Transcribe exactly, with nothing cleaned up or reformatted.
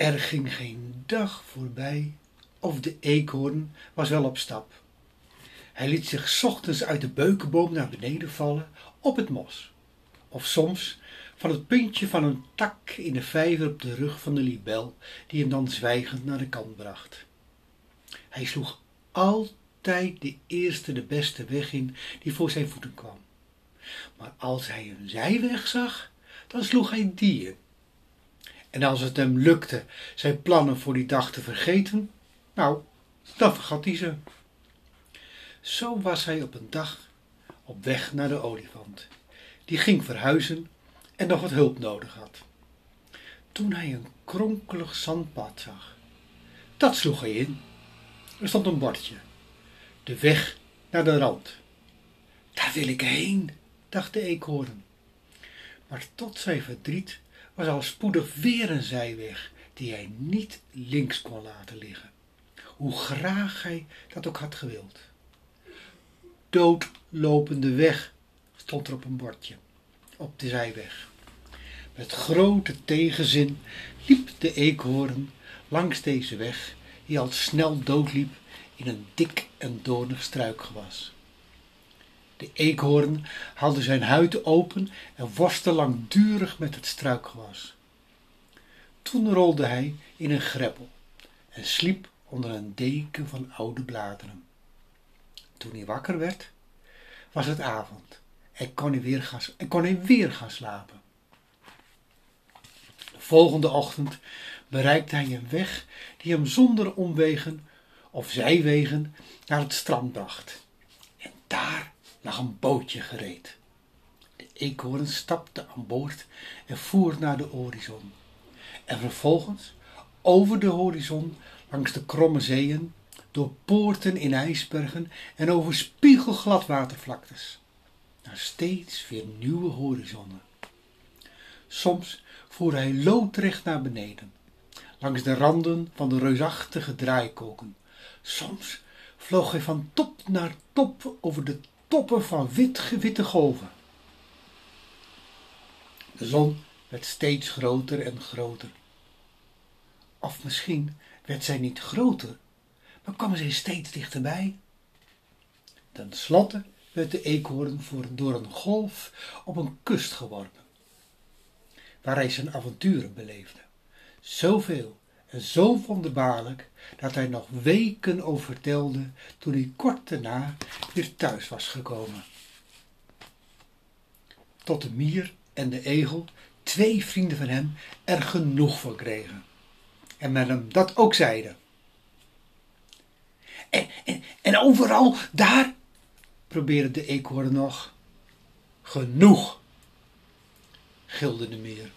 Er ging geen dag voorbij of de eekhoorn was wel op stap. Hij liet zich 's ochtends uit de beukenboom naar beneden vallen op het mos. Of soms van het puntje van een tak in de vijver op de rug van de libel die hem dan zwijgend naar de kant bracht. Hij sloeg altijd de eerste de beste weg in die voor zijn voeten kwam. Maar als hij een zijweg zag, dan sloeg hij die in. En als het hem lukte zijn plannen voor die dag te vergeten, nou, dan vergat hij ze. Zo was hij op een dag op weg naar de olifant, die ging verhuizen en nog wat hulp nodig had. Toen hij een kronkelig zandpad zag, dat sloeg hij in. Er stond een bordje, de weg naar de rand. Daar wil ik heen, dacht de eekhoorn. Maar tot zijn verdriet was al spoedig weer een zijweg die hij niet links kon laten liggen, hoe graag hij dat ook had gewild. Doodlopende weg stond er op een bordje, op de zijweg. Met grote tegenzin liep de eekhoorn langs deze weg, die al snel doodliep in een dik en doornig struikgewas. De eekhoorn haalde zijn huid open en worstelde langdurig met het struikgewas. Toen rolde hij in een greppel en sliep onder een deken van oude bladeren. Toen hij wakker werd, was het avond en kon hij weer gaan, en kon hij weer gaan slapen. De volgende ochtend bereikte hij een weg die hem zonder omwegen of zijwegen naar het strand bracht. En daar lag een bootje gereed. De eekhoorn stapte aan boord en voer naar de horizon. En vervolgens over de horizon, langs de kromme zeeën, door poorten in ijsbergen en over spiegelglad watervlaktes, naar steeds weer nieuwe horizonnen. Soms voer hij loodrecht naar beneden, langs de randen van de reusachtige draaikoken. Soms vloog hij van top naar top over de toppen van wit-gewitte golven. De zon werd steeds groter en groter. Of misschien werd zij niet groter, maar kwam zij steeds dichterbij. Ten slotte werd de eekhoorn voor, door een golf op een kust geworpen, waar hij zijn avonturen beleefde. Zoveel en zo wonderbaarlijk dat hij nog weken over vertelde toen hij kort daarna weer thuis was gekomen. Tot de mier en de egel, twee vrienden van hem, er genoeg van kregen. En met hem dat ook zeiden. En, en, en overal daar, probeerde de eekhoorn nog. Genoeg, gilde de mier.